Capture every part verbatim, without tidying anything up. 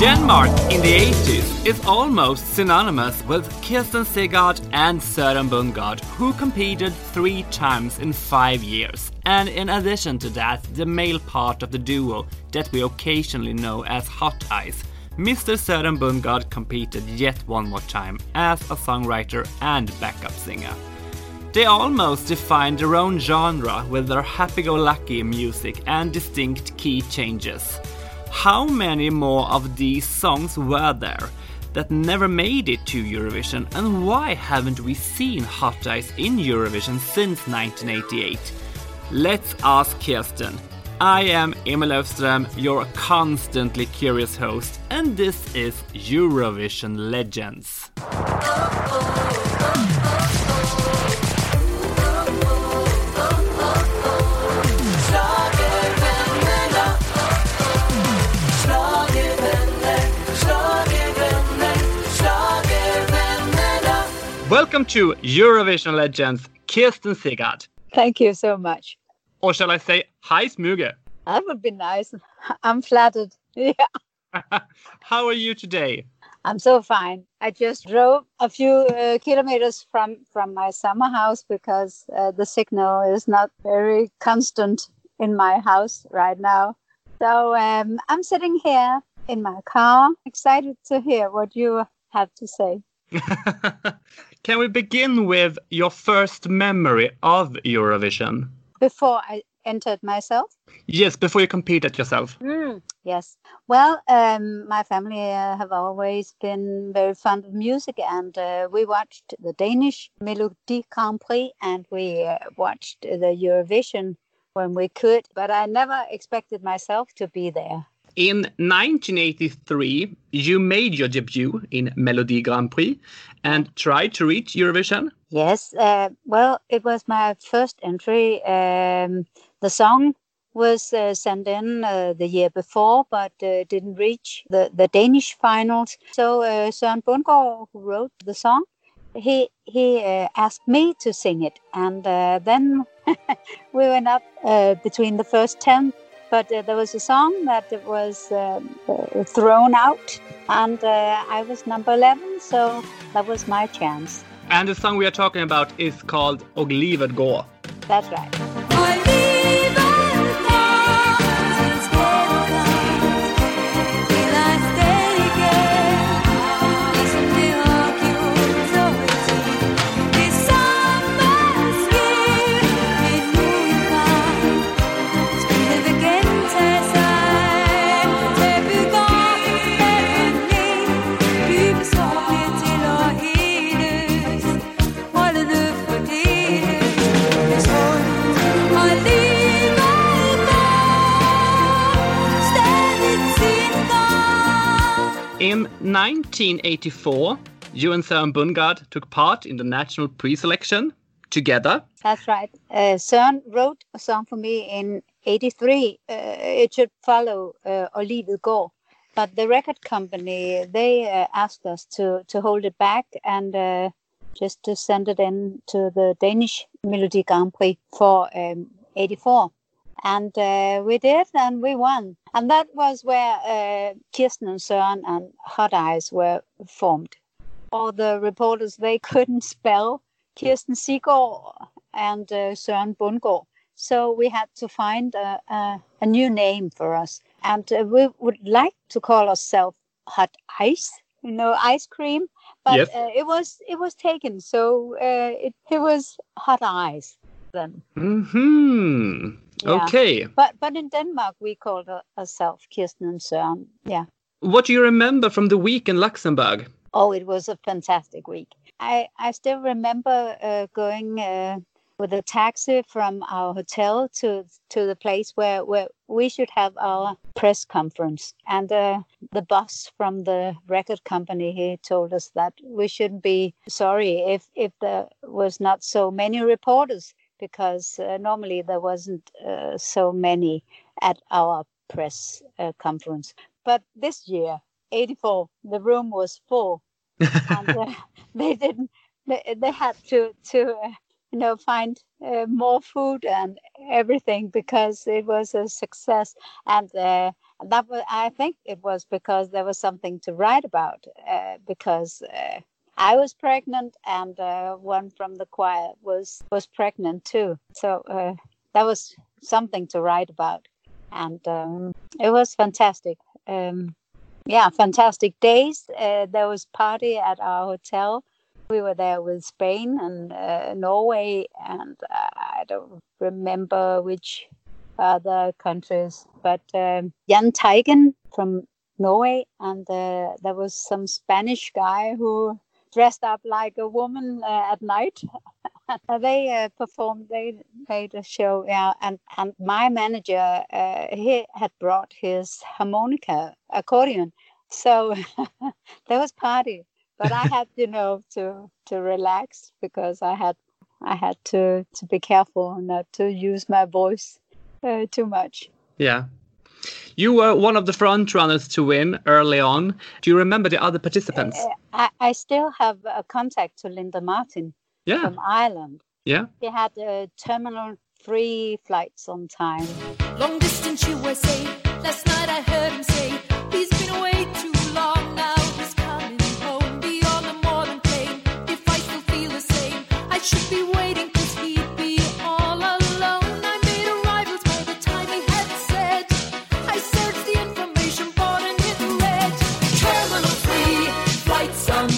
Denmark in the eighties is almost synonymous with Kirsten Siggaard and Søren Bundgaard, who competed three times in five years. And in addition to that, the male part of the duo that we occasionally know as Hot Eyes, Mister Søren Bundgaard competed yet one more time as a songwriter and backup singer. They almost defined their own genre with their happy-go-lucky music and distinct key changes. How many more of these songs were there that never made it to Eurovision, and why haven't we seen Hot Eyes in Eurovision since nineteen eighty-eight? Let's ask Kirsten. I am Emil Öfström, your constantly curious host, and this is Eurovision Legends. Welcome to Eurovision Legends, Kirsten Siggaard. Thank you so much. Or shall I say, hi Smuge? That would be nice. I'm flattered. Yeah. How are you today? I'm so fine. I just drove a few uh, kilometers from, from my summer house because uh, the signal is not very constant in my house right now. So um, I'm sitting here in my car, excited to hear what you have to say. Can we begin with your first memory of Eurovision? Before I entered myself? Yes, before you competed yourself. Mm, yes. Well, um, my family uh, have always been very fond of music, and uh, we watched the Danish Melody Grand Prix, and we uh, watched the Eurovision when we could, but I never expected myself to be there. In nineteen eighty-three, you made your debut in Melody Grand Prix and tried to reach Eurovision. Yes, uh, well, it was my first entry. Um, the song was uh, sent in uh, the year before, but uh, didn't reach the, the Danish finals. So uh, Søren Bornkård, who wrote the song, he he uh, asked me to sing it. And uh, then we went up uh, between the first ten. But uh, there was a song that was uh, thrown out, and uh, I was number eleven, so that was my chance. And the song we are talking about is called Og Leever Gore. That's right. In nineteen eighty-four, you and Søren Bundgaard took part in the national pre-selection together. That's right. Uh, Søren wrote a song for me in eighty-three. Uh, it should follow uh, Oli Vil Gå. But the record company, they uh, asked us to, to hold it back and uh, just to send it in to the Danish Melody Grand Prix for um, eighty-four. And uh, we did, and we won. And that was where uh, Kirsten and Søren and Hot Eyes were formed. All the reporters, they couldn't spell Kirsten Siggaard and uh, Søren Bundgaard. So we had to find uh, uh, a new name for us. And uh, we would like to call ourselves Hot Eyes, you know, ice cream. But yes. uh, it was it was taken, so uh, it, it was Hot Eyes then. Mm-hmm. Yeah. Okay. But but in Denmark, we called ourselves Kirsten and Søren. Yeah. What do you remember from the week in Luxembourg? Oh, it was a fantastic week. I, I still remember uh, going uh, with a taxi from our hotel to to the place where, where we should have our press conference. And uh, the boss from the record company, he told us that we shouldn't be sorry if, if there was not so many reporters, because uh, normally there wasn't uh, so many at our press uh, conference. But this year, eighty-four, the room was full. And uh, they didn't, they, they had to, to uh, you know, find uh, more food and everything because it was a success. And uh, that was, I think it was because there was something to write about, uh, because uh, I was pregnant and uh, one from the choir was, was pregnant too. So uh, that was something to write about. And um, it was fantastic. Um, yeah, fantastic days. Uh, there was party at our hotel. We were there with Spain and uh, Norway, and I don't remember which other countries, but um, Jan Teigen from Norway, and uh, there was some Spanish guy who dressed up like a woman uh, at night. They uh, performed, they made a show, yeah, and, and my manager, uh, he had brought his harmonica accordion, so there was party. But I had, you know, to, to relax because I had I had to, to be careful not to use my voice uh, too much. Yeah. You were one of the front runners to win early on. Do you remember the other participants? Uh, I, I still have a contact to Linda Martin yeah. from Ireland. Yeah. She had uh, terminal three flights on time. Long distance U S A. Last night I heard him say he's been away too long now. Should be waiting because he'd be all alone. I made arrivals by the time he had said. I searched the information board and hit red. Terminal three, flights on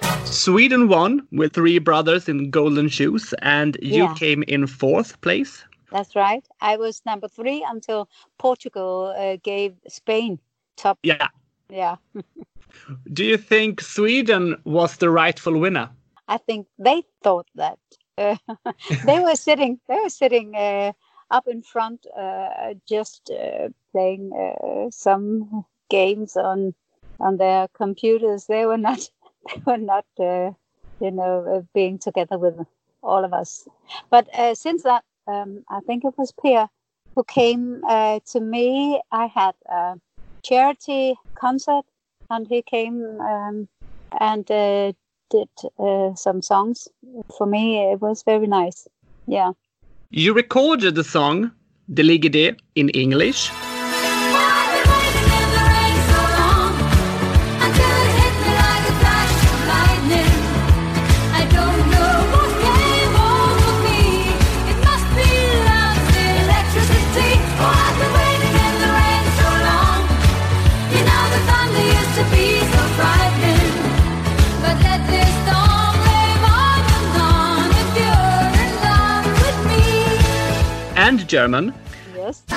time. Sweden won with three brothers in golden shoes, and you yeah. came in fourth place. That's right. I was number three until Portugal uh, gave Spain top. Yeah. Yeah. Do you think Sweden was the rightful winner? I think they thought that. Uh, they were sitting They were sitting uh, up in front, uh, just uh, playing uh, some games on on their computers. They were not, they were not, uh, you know, uh, being together with all of us. But uh, since that, um, I think it was Pia who came uh, to me. I had a charity concert. And he came um, and uh, did uh, some songs. For me, it was very nice. Yeah. You recorded the song, De Ligger Det, in English. And German. Yes. I,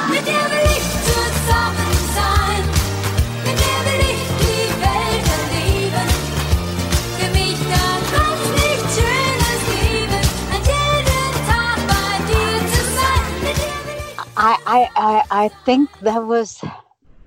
I, I think that was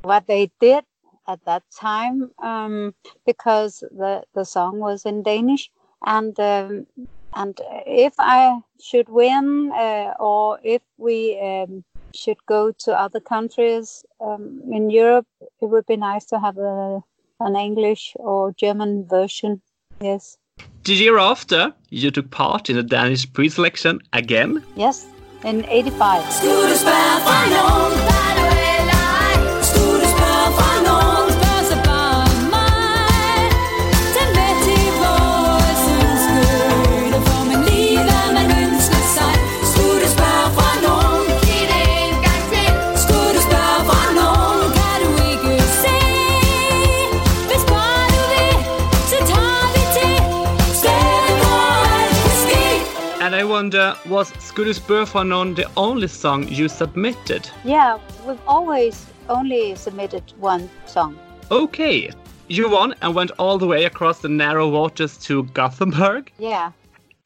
what they did at that time, um, because the, the song was in Danish, and um, and if I should win uh, or if we um, should go to other countries um, in Europe, it would be nice to have a, an English or German version, yes. The year after, you took part in the Danish pre-selection again? Yes, in eighty-five. Wonder, was Skulle du spørge for Nogen the only song you submitted? Yeah, we've always only submitted one song. Okay. You won and went all the way across the narrow waters to Gothenburg. Yeah.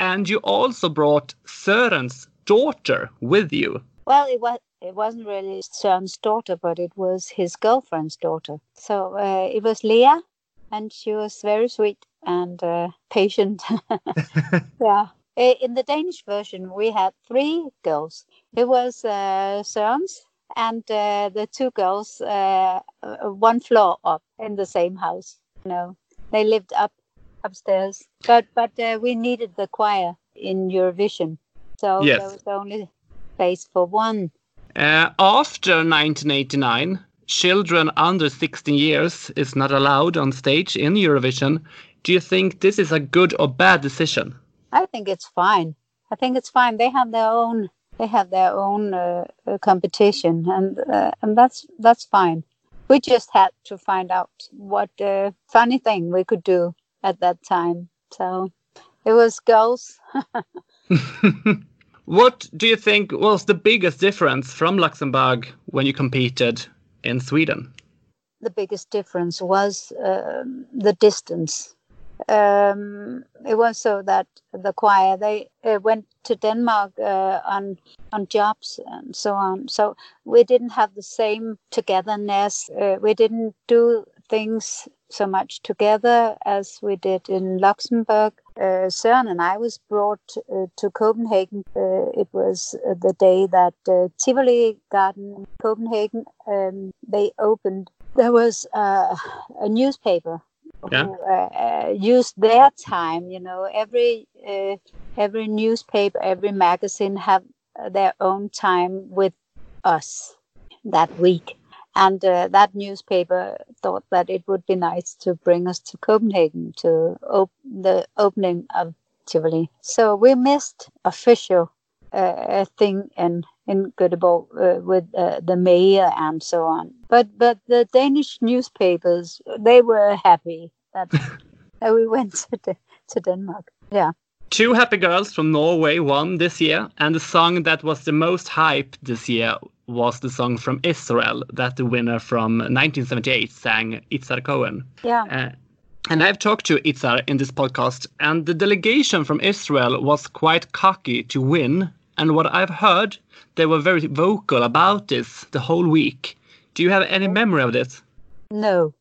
And you also brought Søren's daughter with you. Well, it was it wasn't really Søren's daughter, but it was his girlfriend's daughter. So uh, it was Leah, and she was very sweet and uh, patient. Yeah. In the Danish version, we had three girls. It was uh, Søren's and uh, the two girls, uh, one floor up in the same house. You know, they lived up upstairs. But but uh, we needed the choir in Eurovision, so yes. There was only place for one. Uh, after nineteen eighty-nine, children under sixteen years is not allowed on stage in Eurovision. Do you think this is a good or bad decision? I think it's fine. I think it's fine. They have their own. They have their own uh, competition, and uh, and that's that's fine. We just had to find out what uh, funny thing we could do at that time. So it was girls. What do you think was the biggest difference from Luxembourg when you competed in Sweden? The biggest difference was uh, the distance. Um, it was so that the choir, they uh, went to Denmark uh, on on jobs and so on. So we didn't have the same togetherness. Uh, we didn't do things so much together as we did in Luxembourg. Uh, Søren and I was brought uh, to Copenhagen. Uh, it was uh, the day that uh, Tivoli Garden in Copenhagen, um, they opened. There was uh, a newspaper. Yeah. Who uh, used their time, you know. Every uh, every newspaper, every magazine have their own time with us that week, and uh, that newspaper thought that it would be nice to bring us to Copenhagen to op- the opening of Tivoli. So we missed official uh, thing in in Göteborg uh, with uh, the mayor and so on. But but the Danish newspapers, they were happy that, that we went to, de- to Denmark. Yeah. Two happy girls from Norway won this year, and the song that was the most hyped this year was the song from Israel that the winner from nineteen seventy-eight sang, Itzar Cohen. Yeah. Uh, and I've talked to Itzar in this podcast, and the delegation from Israel was quite cocky to win. And what I've heard, they were very vocal about this the whole week. Do you have any memory of this? No,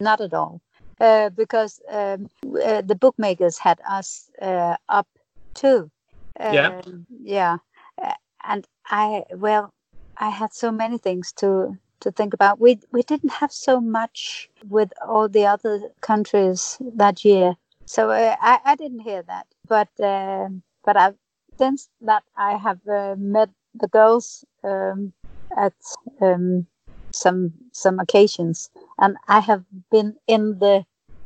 not at all. Uh, because um, uh, the bookmakers had us uh, up too. Uh, yeah. Yeah. Uh, and I, well, I had so many things to, to think about. We we didn't have so much with all the other countries that year. So uh, I, I didn't hear that. But, uh, but I've, since that I have uh, met the girls um, at um, some some occasions, and I have been in the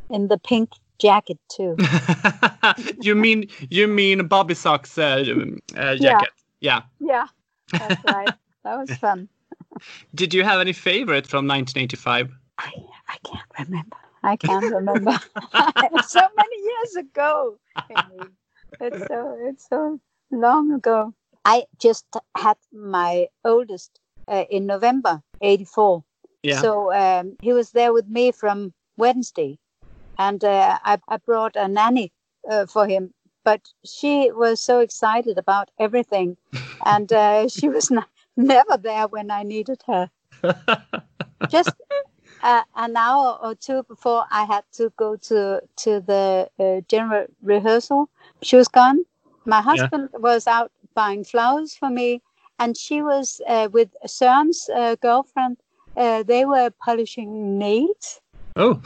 in the pink jacket too. You mean you mean Bobby socks uh, uh, jacket? Yeah, yeah, yeah, that's right. That was fun. Did you have any favorite from nineteen eighty-five? I I can't remember. I can't remember. So many years ago. I mean, it's so it's so. Long ago. I just had my oldest uh, in November, eighty-four. Yeah. So um, he was there with me from Wednesday. And uh, I, I brought a nanny uh, for him. But she was so excited about everything. And uh, she was n- never there when I needed her. Just uh, an hour or two before I had to go to, to the uh, general rehearsal, she was gone. My husband yeah. was out buying flowers for me, and she was uh, with Søren's uh, girlfriend. Uh, they were polishing nails. Oh.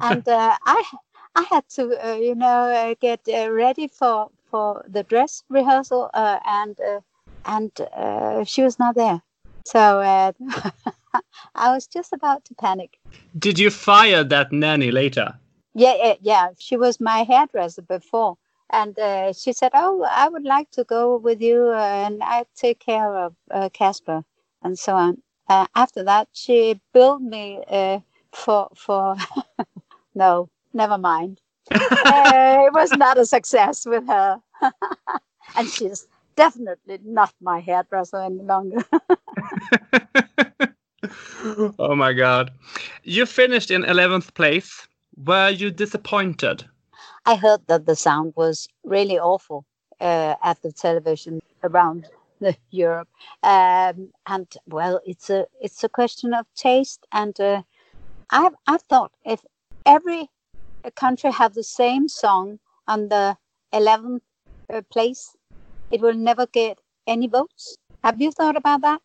And uh, I I had to, uh, you know, uh, get uh, ready for, for the dress rehearsal, uh, and uh, and uh, she was not there. So uh, I was just about to panic. Did you fire that nanny later? Yeah, yeah, yeah. She was my hairdresser before. And uh, she said, oh, I would like to go with you uh, and I take care of uh, Casper and so on. Uh, after that, she billed me uh, for, for no, never mind. uh, it was not a success with her. And she's definitely not my hairdresser any longer. Oh, my God. You finished in eleventh place. Were you disappointed? I heard that the sound was really awful uh, at the television around the Europe, um, and well, it's a it's a question of taste. And uh, I I thought if every country have the same song on the eleventh uh, place, it will never get any votes. Have you thought about that?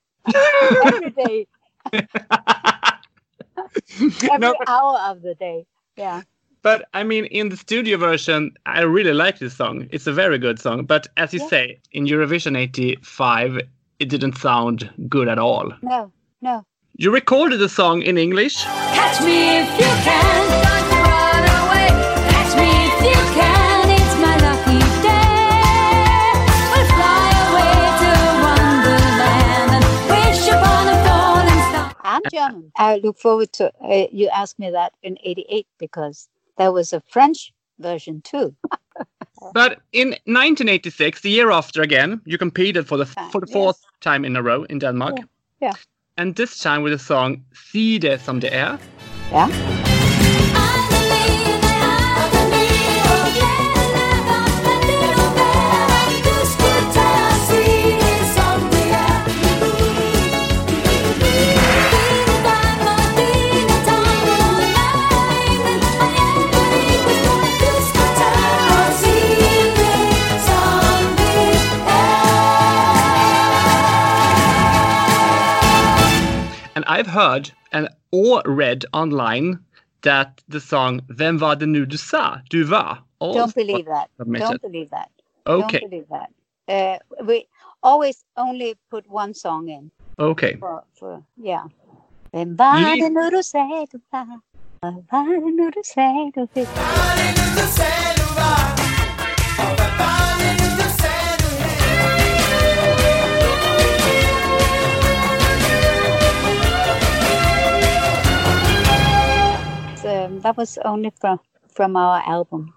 Every day, every no. hour of the day, yeah. But, I mean, in the studio version, I really like this song. It's a very good song. But, as you yeah. say, in Eurovision eighty-five, it didn't sound good at all. No, no. You recorded the song in English. Catch me if you can, don't run away. Catch me if you can, it's my lucky day. We'll fly away to Wonderland and wish upon a golden star. I'm German. I look forward to uh, you asked me that in eighty-eight because there was a French version too. But in nineteen eighty-six, the year after again, you competed for the for the fourth yes. time in a row in Denmark. Yeah. yeah. And this time with the song Side som det er. Yeah. I've heard and or read online that the song Hvem var det nu du sa? Du var. Don't believe that. Submitted. Don't believe that. Okay. Don't believe that. Uh, we always only put one song in. Okay. For, for, yeah. Hvem var det nu du sagde du var? Hvem var det nu du sagde du var? Um, that was only from, from our album.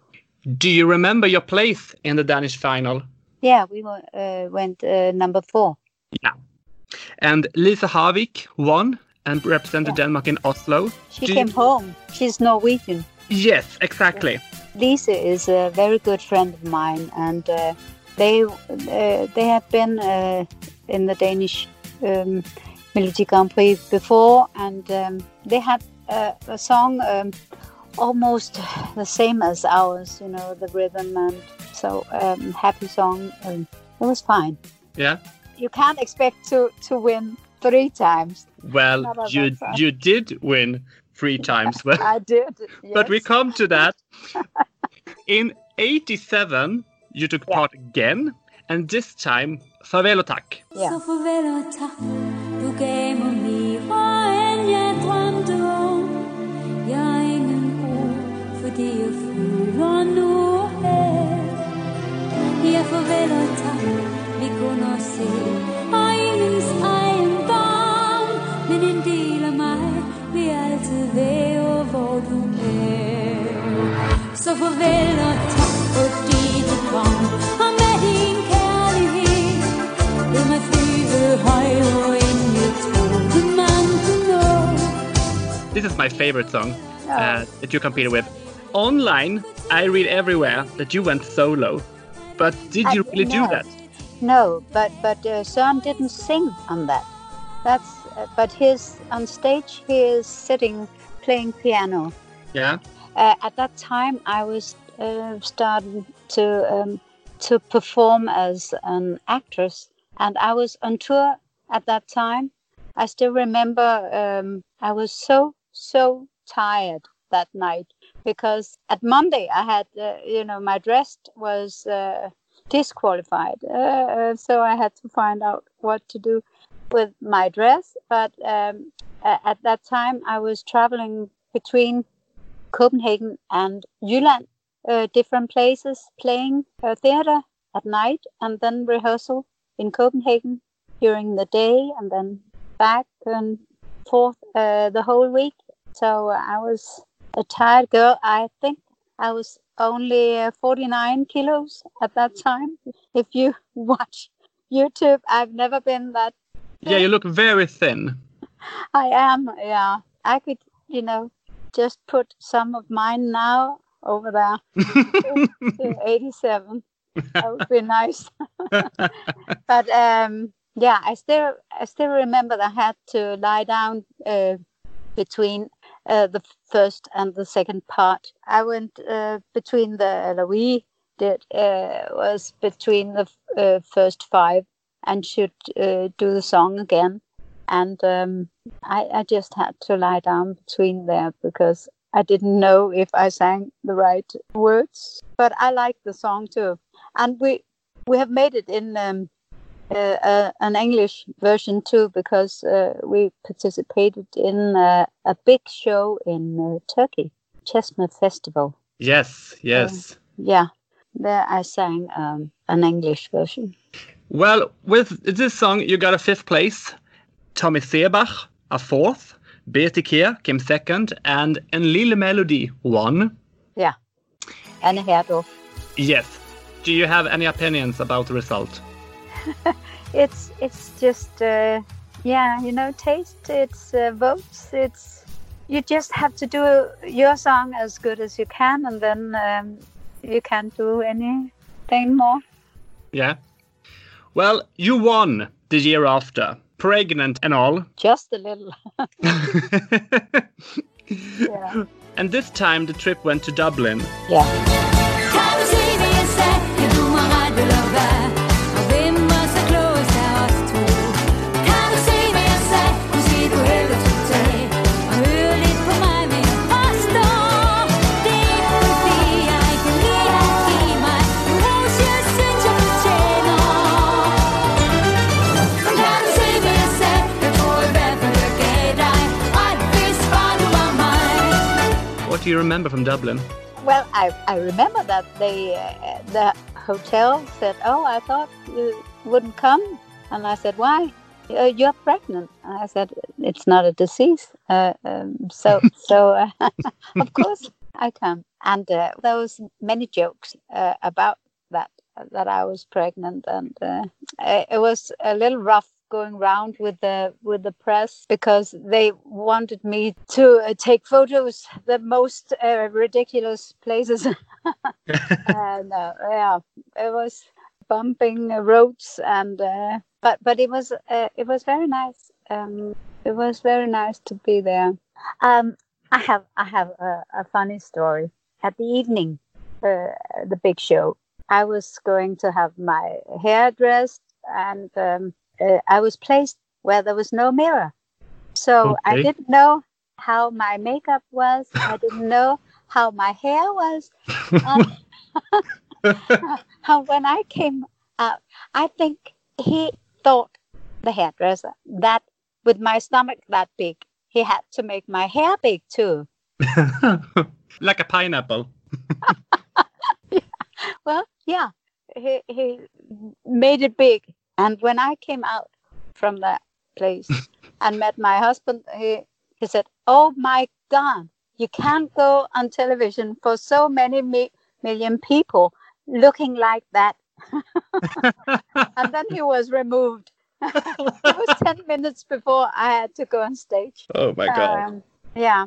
Do you remember your place in the Danish final? Yeah, we were, uh, went uh, number four. Yeah. And Lisa Havik won and represented yeah. Denmark in Oslo. She Do came you... home. She's Norwegian. Yes, exactly. Yeah. Lisa is a very good friend of mine, and uh, they uh, they had been uh, in the Danish um, Melody Grand Prix before, and um, they had Uh, a song um, almost the same as ours, you know, the rhythm and so um, happy song. Um, it was fine. Yeah. You can't expect to, to win three times. Well, you you did win three times. Well, I did. Yes. But we come to that. In eighty-seven, you took yeah. part again, and this time, Farvel og tak. Yeah. Så farvel og tak, du gav mig mere end jeg drømte om. Jeg føler nu her. Jeg farvel og tak. Vi kun os selv og ens egen barn. Men en del af mig vil altid være, hvor du er. Så farvel og tak, fordi du kom. Og med din kærlighed lad mig flyve højere end jeg troede man kunne nå. This is my favorite song uh, that you competed with. Online, I read everywhere that you went solo, but did you I, really no. do that? No, but but uh, Søren didn't sing on that. That's uh, but his on stage he is sitting playing piano. Yeah. Uh, at that time, I was uh, starting to um, to perform as an actress, and I was on tour at that time. I still remember um, I was so so tired that night. Because at Monday I had, uh, you know, my dress was uh, disqualified. Uh, so I had to find out what to do with my dress. But um, at that time I was traveling between Copenhagen and Jylland, uh, different places, playing uh, theater at night and then rehearsal in Copenhagen during the day and then back and forth uh, the whole week. So I was... a tired girl. I think I was only uh, forty-nine kilos at that time. If you watch YouTube, I've never been that thin. Yeah, you look very thin. I am, yeah. I could, you know, just put some of mine now over there in eighty-seven. That would be nice. But um, yeah, I still, I still remember that I had to lie down uh, between Uh, the first and the second part. I went uh, between the uh, we did uh, was between the uh, first five and should uh, do the song again. And um, I, I just had to lie down between there because I didn't know if I sang the right words. But I liked the song too, and we we have made it in um, uh, uh, an English version too, because uh, we participated in uh, a big show in uh, Turkey, Chesme Festival. Yes, yes. Uh, yeah, there I sang um, an English version. Well, with this song, you got a fifth place. Tommy Seebach, a fourth. Birthe Kjær came second. And En Lille Melody won. Yeah. And a head off. Yes. Do you have any opinions about the result? it's it's just, uh, yeah, you know, taste, it's uh, votes, it's... You just have to do your song as good as you can, and then um, you can't do anything more. Yeah. Well, you won the year after, pregnant and all. Just a little. Yeah. And this time the trip went to Dublin. Yeah. What do you remember from Dublin? Well, I, I remember that they, uh, the hotel said, oh, I thought you wouldn't come. And I said, why? Uh, you're pregnant. And I said, it's not a disease. Uh, um, so, so uh, of course, I come. And uh, there was many jokes uh, about that, that I was pregnant. And uh, it was a little rough going round with the with the press, because they wanted me to uh, take photos the most uh, ridiculous places. and uh, yeah, it was bumping roads, and uh, but but it was uh, it was very nice. Um, it was very nice to be there. Um, I have I have a, a funny story. At the evening, uh, the big show, I was going to have my hair dressed, and. Um, Uh, I was placed where there was no mirror. So okay. I didn't know how my makeup was. I didn't know how my hair was. And, and when I came out, I think he thought, the hairdresser, that with my stomach that big, he had to make my hair big too. Like a pineapple. Yeah. Well, yeah, he, he made it big. And when I came out from that place and met my husband, he, he said, oh, my God, you can't go on television for so many mi- million people looking like that. And then he was removed. It was ten minutes before I had to go on stage. Oh, my God. Um, yeah.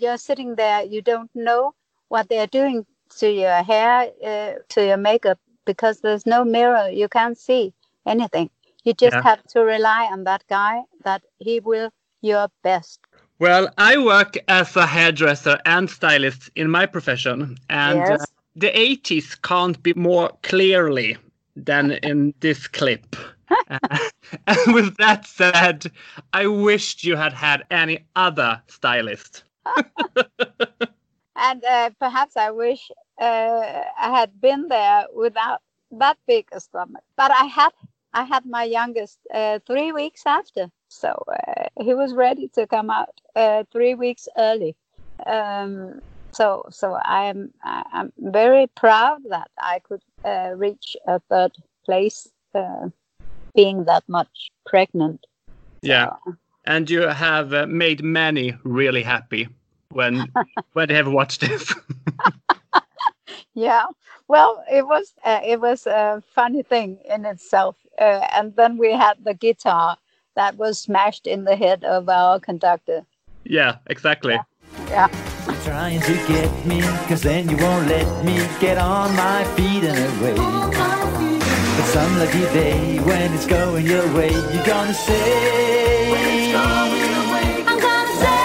You're sitting there. You don't know what they're doing to your hair, uh, to your makeup, because there's no mirror. You can't see anything. You just yeah. have to rely on that guy, that he will your best. Well, I work as a hairdresser and stylist in my profession, and yes. uh, the eighties can't be more clearly than in this clip. uh, and with that said, I wished you had had any other stylist. And uh, perhaps I wish uh, I had been there without that big a stomach. But I had I had my youngest uh, three weeks after, so uh, he was ready to come out uh, three weeks early. Um, so so I'm I'm very proud that I could uh, reach a third place, uh, being that much pregnant. Yeah, so. And you have uh, made many really happy when when they have watched this. Yeah, well, it was uh, it was a funny thing in itself. Uh, and then we had the guitar that was smashed in the head of our conductor. Yeah, exactly. Yeah. yeah. You're trying to get me, because then you won't let me get on my feet and away. But some lucky day when it's going your way, you're gonna say, when it's going your way, I'm gonna say,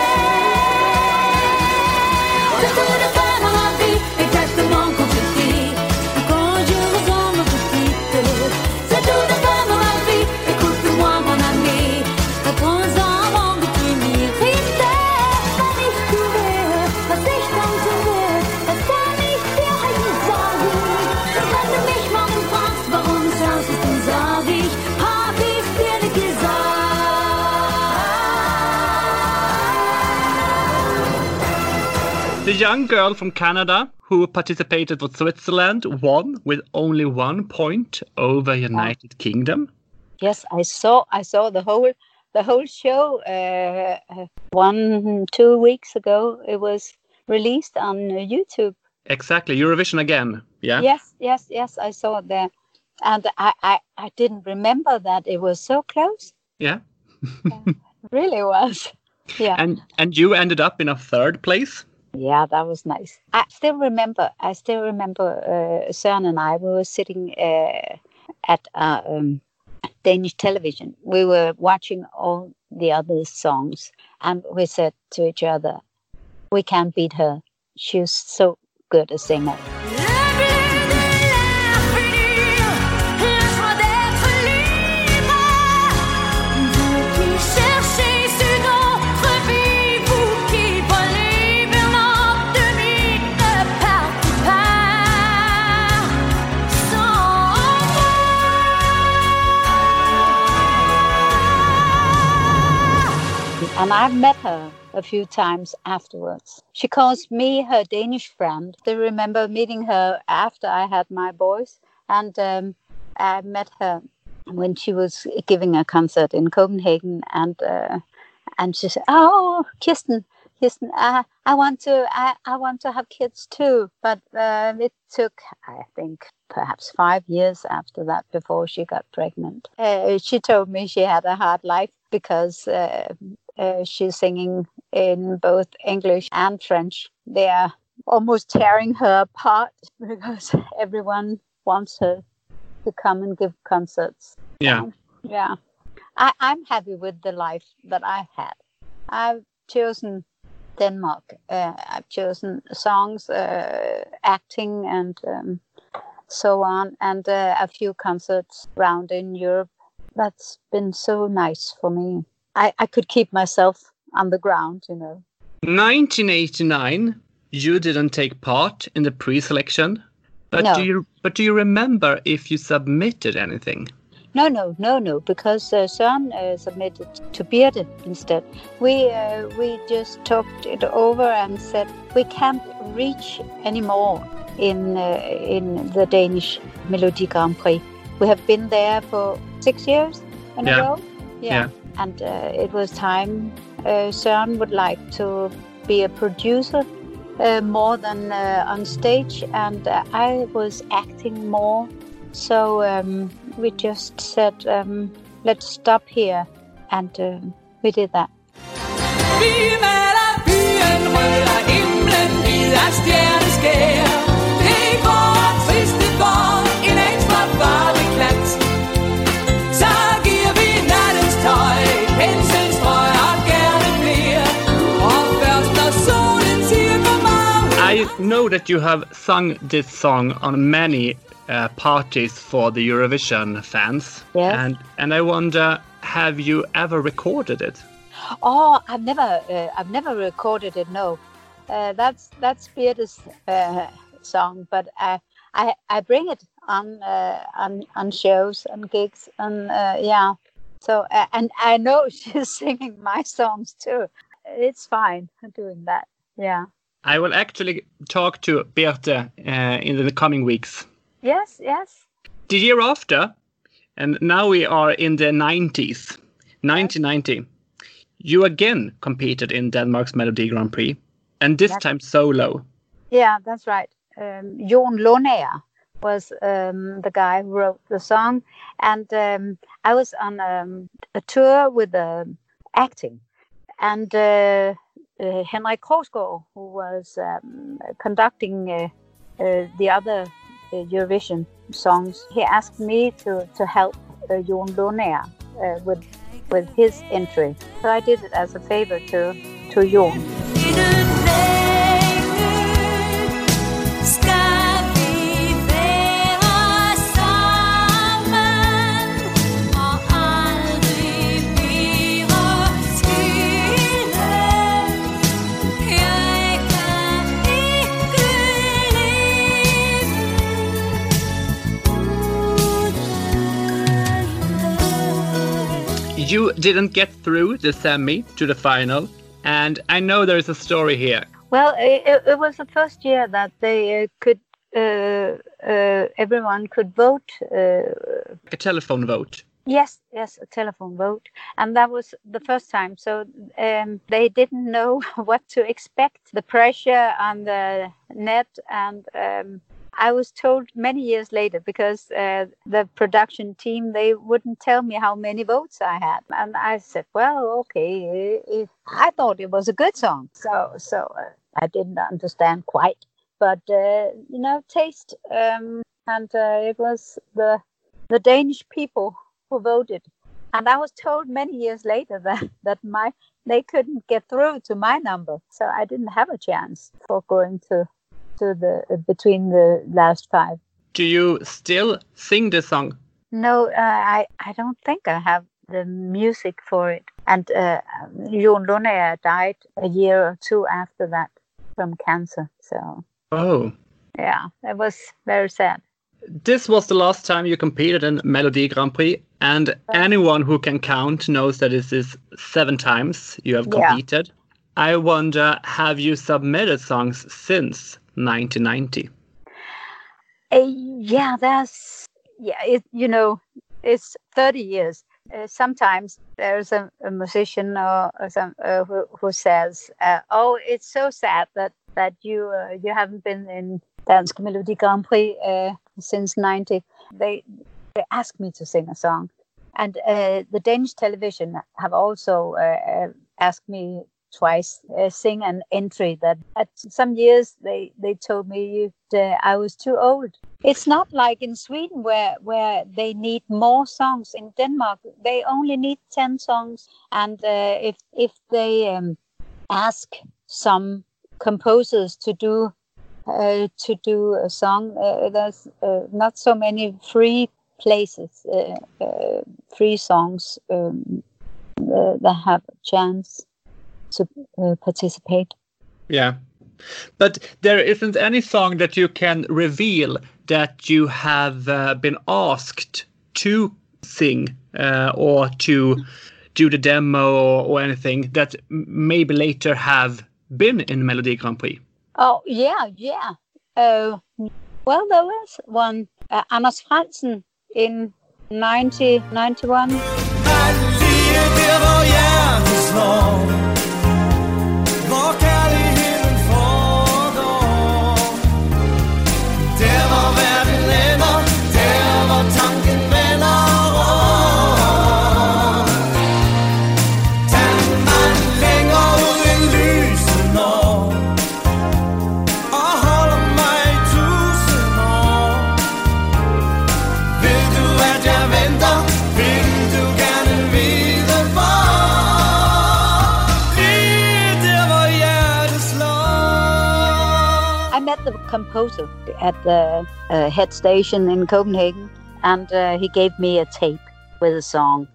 The young girl from Canada who participated for Switzerland won with only one point over United Kingdom. Yes, I saw. I saw the whole the whole show uh, one two weeks ago. It was released on YouTube. Exactly, Eurovision again. Yeah. Yes, yes, yes. I saw it there, and I, I, I didn't remember that it was so close. Yeah. Yeah, it really was. Yeah. And and you ended up in a third place. Yeah, that was nice. I still remember. I still remember. Uh, Søren and I we were sitting uh, at uh, um, Danish television. We were watching all the other songs, and we said to each other, "We can't beat her. She's so good a singer." And I've met her a few times afterwards. She calls me her Danish friend. I remember meeting her after I had my boys. And um, I met her when she was giving a concert in Copenhagen. And uh, and she said, "Oh, Kirsten, Kirsten, I, I want to, I, I want to have kids too." But uh, it took, I think, perhaps five years after that before she got pregnant. Uh, she told me she had a hard life because. Uh, Uh, she's singing in both English and French. They are almost tearing her apart because everyone wants her to come and give concerts. Yeah. Um, yeah. I, I'm happy with the life that I've had. I've chosen Denmark. Uh, I've chosen songs, uh, acting and um, so on, and uh, a few concerts around in Europe. That's been so nice for me. I, I could keep myself on the ground, you know. nineteen eighty-nine, you didn't take part in the pre-selection. But no. do you but do you remember if you submitted anything? No, no, no, no, because uh, Søren uh, submitted to Birthe instead. We uh, we just talked it over and said we can't reach anymore in uh, in the Danish Melody Grand Prix. We have been there for six years in yeah. a row. Yeah. yeah. And uh, it was time uh, Søren would like to be a producer uh, more than uh, on stage. And uh, I was acting more. So um, we just said, um, let's stop here. And uh, we did that. I know that you have sung this song on many uh, parties for the Eurovision fans. Yes. And, and I wonder, have you ever recorded it? Oh, I've never uh, I've never recorded it, no. Uh, that's that's Birte's uh, song, but I, I I bring it on uh, on on shows and gigs and uh, yeah. So uh, and I know she's singing my songs too. It's fine doing that. Yeah. I will actually talk to Birthe uh, in the coming weeks. Yes, yes. The year after, and now we are in the nineties, nineteen ninety, you again competed in Denmark's Melody Grand Prix, and this that's, time solo. Yeah, that's right. Um, Jørn Lønne was um, the guy who wrote the song, and um, I was on um, a tour with uh, acting, and... Uh, Uh, Henrik Korsgaard, who was um, conducting uh, uh, the other uh, Eurovision songs, he asked me to, to help uh, Jørn Lønne uh, with, with his entry. So I did it as a favor to, to Jørn. You didn't get through the semi to the final, and I know there's a story here. Well, it, it was the first year that they uh, could uh, uh, everyone could vote. Uh, a telephone vote. Yes, yes, a telephone vote, and that was the first time. So um, they didn't know what to expect. The pressure on the net, and um, I was told many years later because uh, the production team, they wouldn't tell me how many votes I had, and I said, "Well, okay, it, I thought it was a good song." So, so uh, I didn't understand quite, but uh, you know, taste, um, and uh, it was the the Danish people voted, and I was told many years later that that my they couldn't get through to my number, so I didn't have a chance for going to to the uh, between the last five. Do you still sing the song? No, uh, I I don't think I have the music for it. And uh, Jørn Lønne died a year or two after that from cancer. So oh yeah, that was very sad. This was the last time you competed in Melody Grand Prix, and anyone who can count knows that this is seven times you have competed. Yeah. I wonder, have you submitted songs since nineteen ninety? Uh, yeah, that's, yeah, it, you know, it's thirty years. Uh, sometimes there's a, a musician or, or some uh, who, who says, uh, oh, it's so sad that, that you uh, you haven't been in Dansk Melodi Grand Prix uh, since ninety. They they asked me to sing a song, and uh, the Danish television have also uh, asked me twice uh, sing an entry that at some years they, they told me that I was too old. It's not like in Sweden where where they need more songs. In Denmark they only need ten songs, and uh, if if they um, ask some composers to do Uh, to do a song, uh, there's uh, not so many free places, uh, uh, free songs um, uh, that have a chance to uh, participate. Yeah, but there isn't any song that you can reveal that you have uh, been asked to sing uh, or to do the demo or, or anything that maybe later have been in Melody Grand Prix. Oh, yeah, yeah. Uh, well, there was one. Uh, Anders Frandsen in nineteen ninety-one. Composer at the uh, head station in Copenhagen, and uh, he gave me a tape with a song,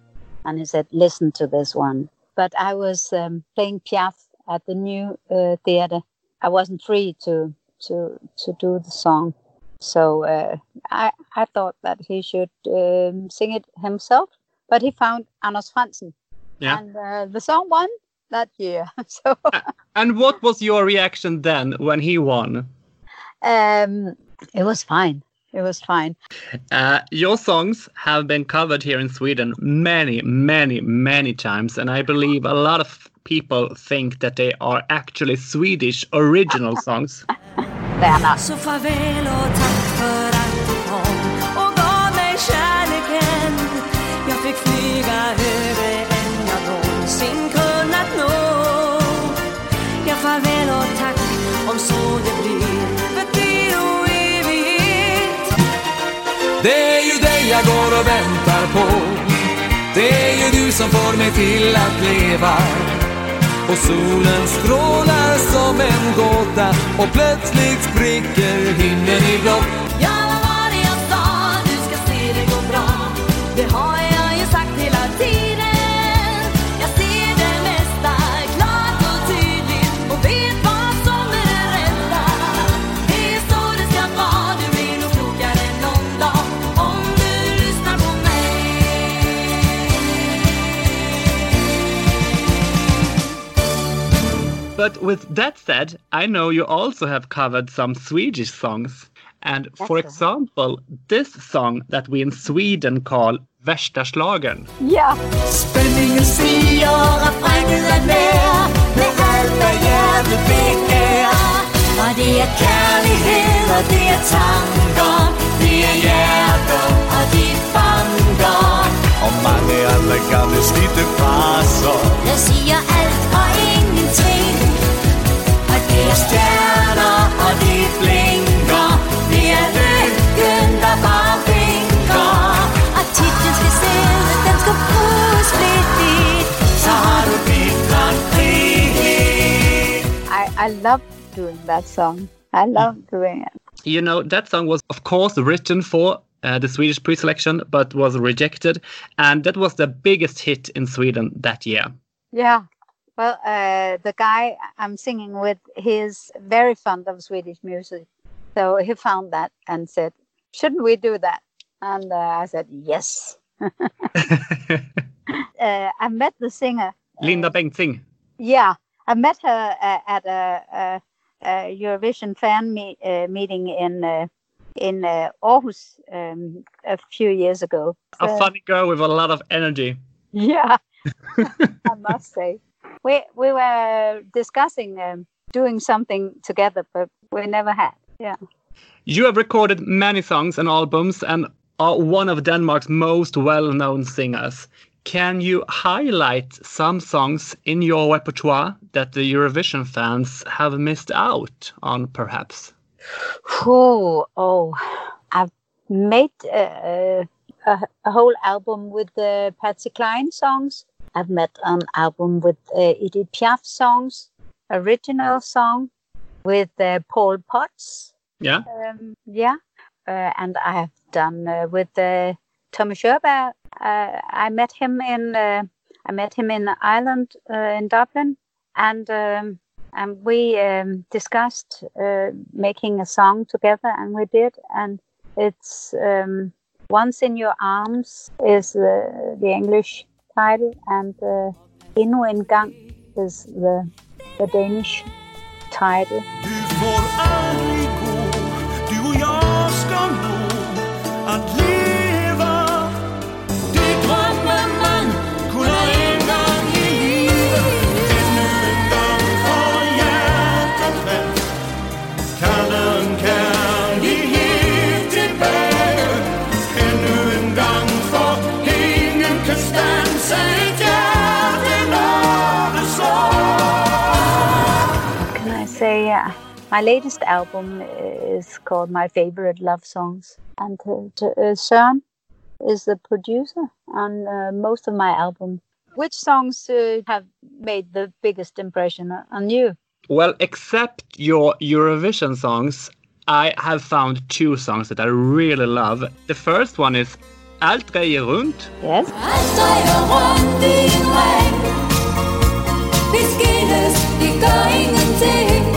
and he said, "Listen to this one." But I was um, playing Piaf at the new uh, theater. I wasn't free to to to do the song, so uh, I I thought that he should um, sing it himself. But he found Anders Frandsen, yeah. and uh, the song won that year. So. And what was your reaction then when he won? Um, it was fine. It was fine. Uh, your songs have been covered here in Sweden many, many, many times. And I believe a lot of people think that they are actually Swedish original songs. They are not. Så farväl och tack för allt du kom och gav mig kärleken. Jag fick flyga högre än jag någonsin kunnat nå. Ja, farväl och tack om så det blir. Det är ju dig jag går och väntar på. Det är ju du som får mig till att leva. Och solen strålar som en gåta. Och plötsligt spricker himlen i blå. Ja, vad var det jag sa? Du ska se det går bra. Det har jag ju sagt hela tiden. Jag ser det mesta klart och tydligt. Och vet vad som är det rätta. Det är så det ska vara. Du blir nog klokare någon dag. But with that said, I know you also have covered some Swedish songs. And That's for example, right. this song that we in Sweden call Värsta slagen. Yeah. Spänningen stiger, refrängen är ner. Med allt vad jävligt begär. Och det är kärlighet och det är tankar. Det är hjärtat och det är fangar. Och man är alla gamla slitna fraser. Jag säger allt och ingenting. Och det är stjärnor och det är blinkar. Det är öken där bara vinkar. Och titeln ska sälja, den ska puss bli dit. Så har du ditt land frihet. I, I love doing that song. I love doing it. You know, that song was, of course, written for uh, the Swedish pre-selection, but was rejected. And that was the biggest hit in Sweden that year. Yeah. Well, uh, the guy I'm singing with, he's very fond of Swedish music. So he found that and said, shouldn't we do that? And uh, I said, yes. uh, I met the singer. Linda Bengtzing. Uh, yeah. I met her uh, at a... a Uh, Eurovision fan me- uh, meeting in uh, in uh, Aarhus um, a few years ago. So, a funny girl with a lot of energy. Yeah, I must say. We we were discussing um, doing something together, but we never had. Yeah. You have recorded many songs and albums and are one of Denmark's most well-known singers. Can you highlight some songs in your repertoire that the Eurovision fans have missed out on, perhaps? Oh, oh. I've made uh, a, a whole album with the uh, Patsy Cline songs. I've made an album with uh, Edith Piaf songs, original song with uh, Paul Potts. Yeah. Um, yeah. Uh, and I have done uh, with uh, Thomas Schurberg. Uh, I met him in uh, I met him in Ireland uh, in Dublin, and um, and we um, discussed uh, making a song together, and we did. And it's um, "Once in Your Arms" is uh, the English title, and uh, "Endnu en gang" is the the Danish title. My latest album is called My Favorite Love Songs, and uh, to, uh, Søren is the producer on uh, most of my album. Which songs uh, have made the biggest impression on you? Well, except your Eurovision songs, I have found two songs that I really love. The first one is Alt drejer rundt. Yes. Alt drejer rundt din vej. Vi skilles, vi gør ingenting.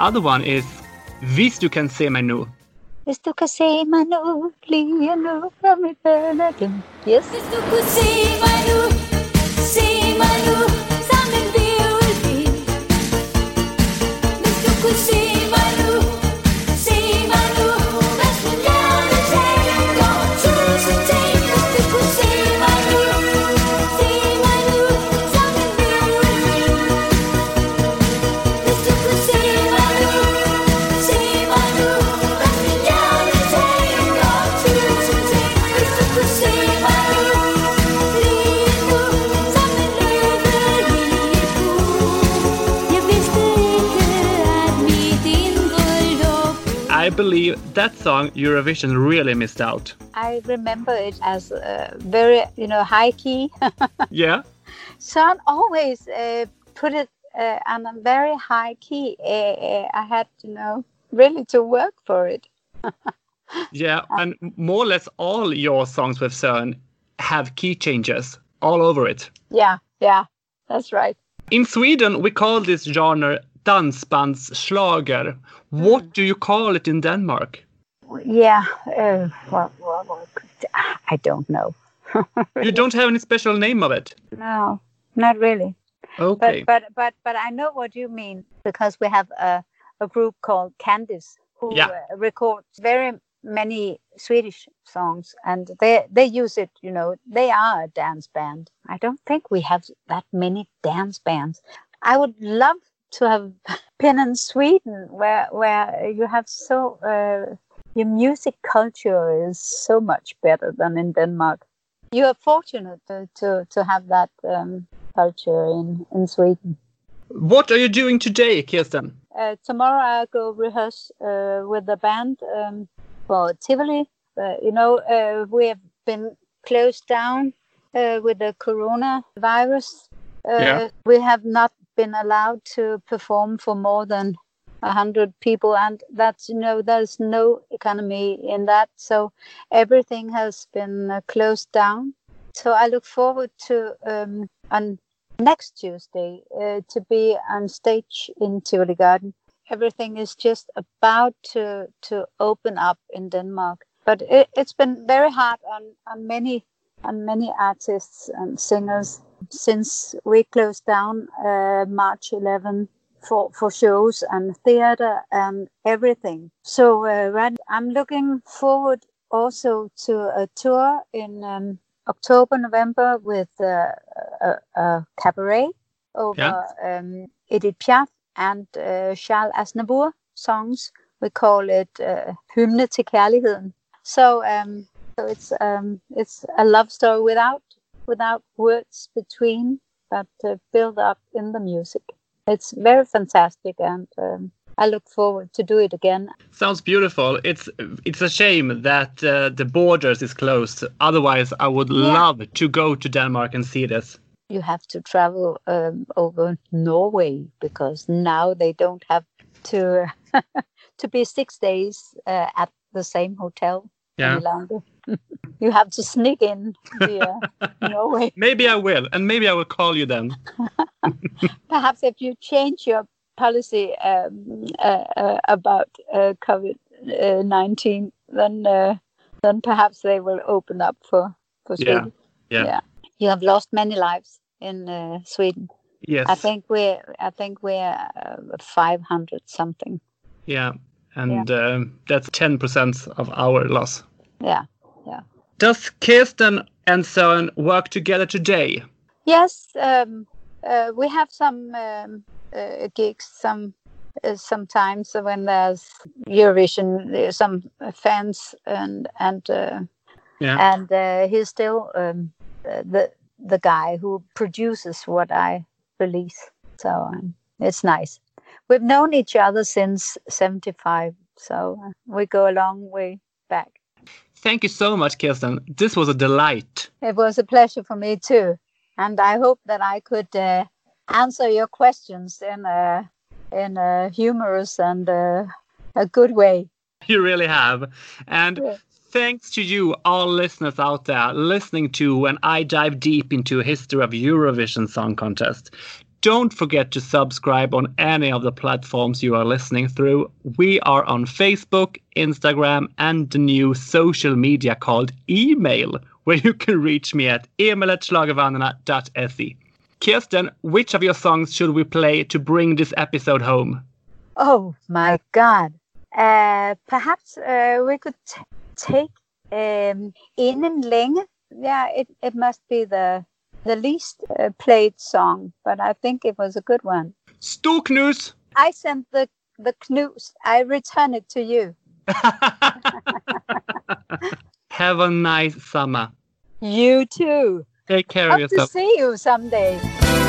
Other one is Hvis du kan se mig nu. Hvis du kan se mig nu, lige nu fra mit børnedom. Yes. Hvis du kan se mig nu, se mig nu, som en violin. Hvis du kan se mig nu, se mig nu, hvis min hjerte taler, går tusind ting. Hvis du kan se mig nu, se mig nu, som en violin. Hvis du kan se mig. I believe that song Eurovision really missed out. I remember it as uh, very, you know, high key. Yeah. Sean always uh, put it uh, on a very high key. Uh, I had, you know, really to work for it. Yeah, and more or less all your songs with Søren have key changes all over it. Yeah, yeah, that's right. In Sweden, we call this genre dansbandsschlager. What mm. do you call it in Denmark? Yeah, uh, well, well, well, I don't know. You don't have any special name of it? No, not really. Okay. But but but, but I know what you mean, because we have a, a group called Candice who yeah. uh, records very many Swedish songs, and they they use it, you know, they are a dance band. I don't think we have that many dance bands. I would love to have been in Sweden, where where you have so uh, your music culture is so much better than in Denmark. You are fortunate to to, to have that um, culture in, in Sweden. What are you doing today, Kirsten? Uh, tomorrow I go rehearse uh, with the band um, for Tivoli. Uh, you know, uh, we have been closed down uh, with the coronavirus. Uh, yeah. We have not been allowed to perform for more than one hundred people, and that's, you know, there's no economy in that, so everything has been uh, closed down. So I look forward to um, on next Tuesday uh, to be on stage in Tivoli Garden. Everything is just about to to open up in Denmark, but it, it's been very hard on, on many on many artists and singers since we closed down uh, March eleventh for, for shows and theater and everything. So uh, right, I'm looking forward also to a tour in um, October, November with uh, a, a cabaret over yeah. um, Edith Piaf and uh, Charles Aznavour songs. We call it uh, Hymne til Kærligheden. So, um, so it's um, it's a love story without without words between, but uh, build up in the music. It's very fantastic, and um, I look forward to do it again. Sounds beautiful. It's it's a shame that uh, the borders is closed. Otherwise, I would yeah. love to go to Denmark and see this. You have to travel um, over Norway, because now they don't have to to be six days uh, at the same hotel yeah. any longer. You have to sneak in via Norway. Maybe I will, and maybe I will call you then. Perhaps if you change your policy um, uh, uh, about uh, COVID nineteen, then uh, then perhaps they will open up for, for Sweden. Yeah. Yeah. yeah, you have lost many lives in uh, Sweden. Yes, I think we're I think we're uh, five hundred something. Yeah, and yeah. Uh, that's ten percent of our loss. Yeah. Yeah. Does Kirsten and Søren work together today? Yes, um, uh, we have some um, uh, gigs some uh, sometimes when there's Eurovision, there's some fans and and uh, yeah. and uh, he's still um, the the guy who produces what I release. So um, it's nice. We've known each other since seventy-five, so we go a long way back. Thank you so much, Kirsten. This was a delight. It was a pleasure for me too. And I hope that I could uh, answer your questions in a, in a humorous and uh, a good way. You really have. And yeah. thanks to you, all listeners out there, listening to When I Dive Deep into a History of Eurovision Song Contest. Don't forget to subscribe on any of the platforms you are listening through. We are on Facebook, Instagram, and the new social media called email, where you can reach me at emil at schlagervandrerna dot s e. Kirsten, which of your songs should we play to bring this episode home? Oh, my God. Uh, perhaps uh, we could t- take um, En Lille. Yeah, it, it must be the... the least uh, played song, but I think it was a good one. Stor knus! I sent the, the knus. I return it to you. Have a nice summer. You too. Take care Hope of yourself. Hope to see you someday.